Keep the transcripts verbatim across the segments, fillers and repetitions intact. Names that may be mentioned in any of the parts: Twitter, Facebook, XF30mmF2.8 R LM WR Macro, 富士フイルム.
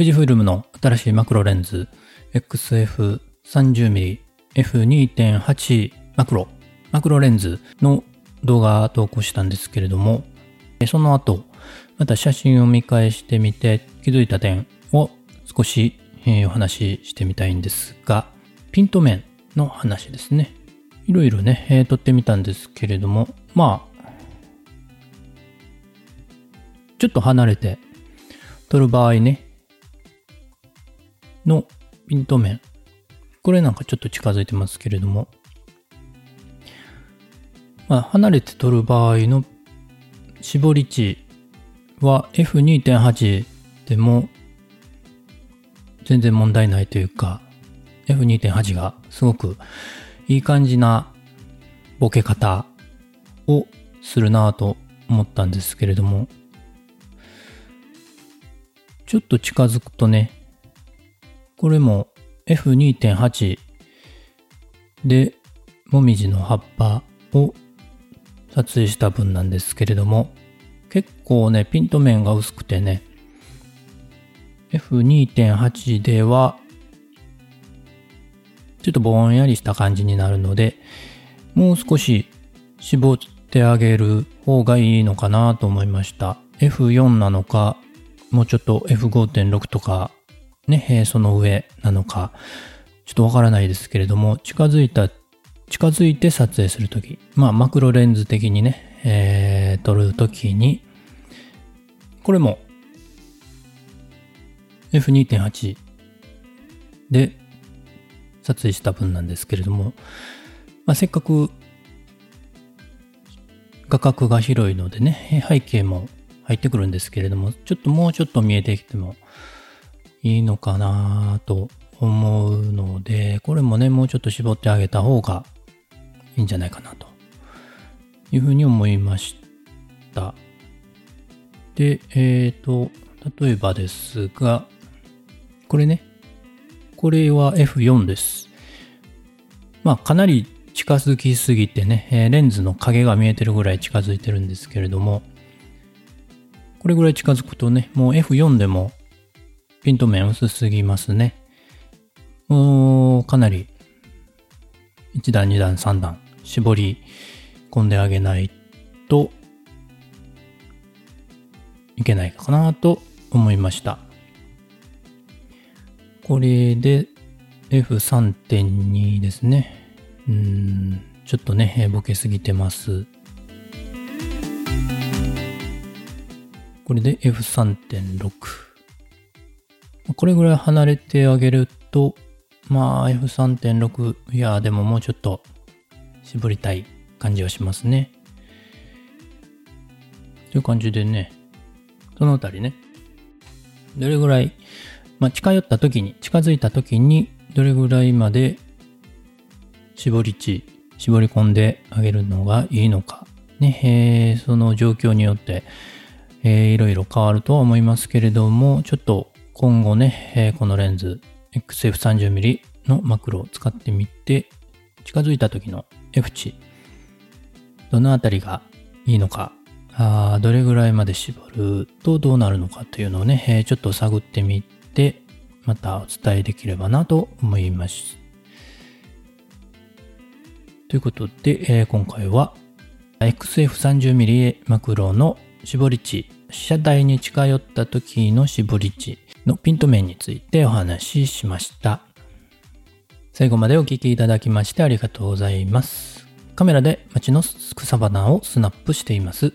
富士フイルムの新しいマクロレンズ エックスエフさんじゅうミリエフにてんはち マクロマクロレンズの動画を投稿したんですけれども、その後また写真を見返してみて気づいた点を少しお話ししてみたいんですが、ピント面の話ですね。いろいろね撮ってみたんですけれども、まあちょっと離れて撮る場合ねのピント面、これなんかちょっと近づいてますけれども、まあ、離れて撮る場合の絞り値は エフにてんはち でも全然問題ないというか、 エフにてんはち がすごくいい感じなボケ方をするなぁと思ったんですけれども、ちょっと近づくとね、これも エフにてんはち でもみじの葉っぱを撮影した分なんですけれども、結構ねピント面が薄くてね、 エフにてんはち ではちょっとぼんやりした感じになるので、もう少し絞ってあげる方がいいのかなと思いました。 エフよん なのか、もうちょっと エフごてんろく とかね、その上なのかちょっとわからないですけれども、近づいた近づいて撮影するとき、まあマクロレンズ的にね、えー、撮るときに、これも エフにてんはち で撮影した分なんですけれども、まあ、せっかく画角が広いのでね、背景も入ってくるんですけれども、ちょっともうちょっと見えてきてもいいのかなと思うので、これもねもうちょっと絞ってあげた方がいいんじゃないかなというふうに思いました。で、えっと、例えばですが、これね、これは エフよん です。まあかなり近づきすぎてね、レンズの影が見えてるぐらい近づいてるんですけれども、これぐらい近づくとね、もう エフよん でもピント面薄すぎますね。もうかなりいちだんにだんさんだん絞り込んであげないといけないかなと思いました。これで エフさんてんに ですね。うーん、ちょっとねボケすぎてます。これで エフさんてんろく。これぐらい離れてあげると、まあ エフさんてんろく、いやでももうちょっと絞りたい感じはしますね。という感じでね、そのあたりね、どれぐらい、まあ、近寄った時に近づいた時にどれぐらいまで絞り値絞り込んであげるのがいいのかね、えー、その状況によって、えー、いろいろ変わるとは思いますけれども、ちょっと今後ね、えー、このレンズエックスエフさんじゅうミリ のマクロを使ってみて、近づいた時の F 値どのあたりがいいのか、あどれぐらいまで絞るとどうなるのかというのをねちょっと探ってみて、またお伝えできればなと思います。ということで、えー、今回は エックスエフさんじゅうミリ マクロの絞り値、車体に近寄った時の絞り値のピント面についてお話ししました。最後までお聞きいただきましてありがとうございます。カメラで街の草花をスナップしています。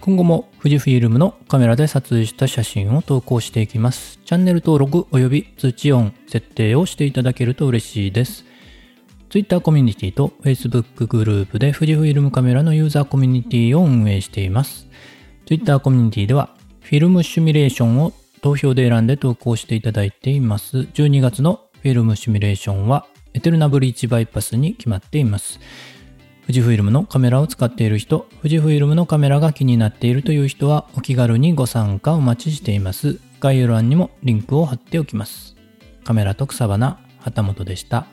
今後も富士フィルムのカメラで撮影した写真を投稿していきます。チャンネル登録および通知オン設定をしていただけると嬉しいです。Twitter コミュニティと Facebook グループで富士フィルムカメラのユーザーコミュニティを運営しています。Twitter コミュニティではフィルムシミュレーションを投票で選んで投稿していただいています。じゅうにがつのフィルムシミュレーションはエテルナブリーチバイパスに決まっています。富士フイルムのカメラを使っている人、富士フイルムのカメラが気になっているという人はお気軽にご参加お待ちしています。概要欄にもリンクを貼っておきます。カメラと草花、旗本でした。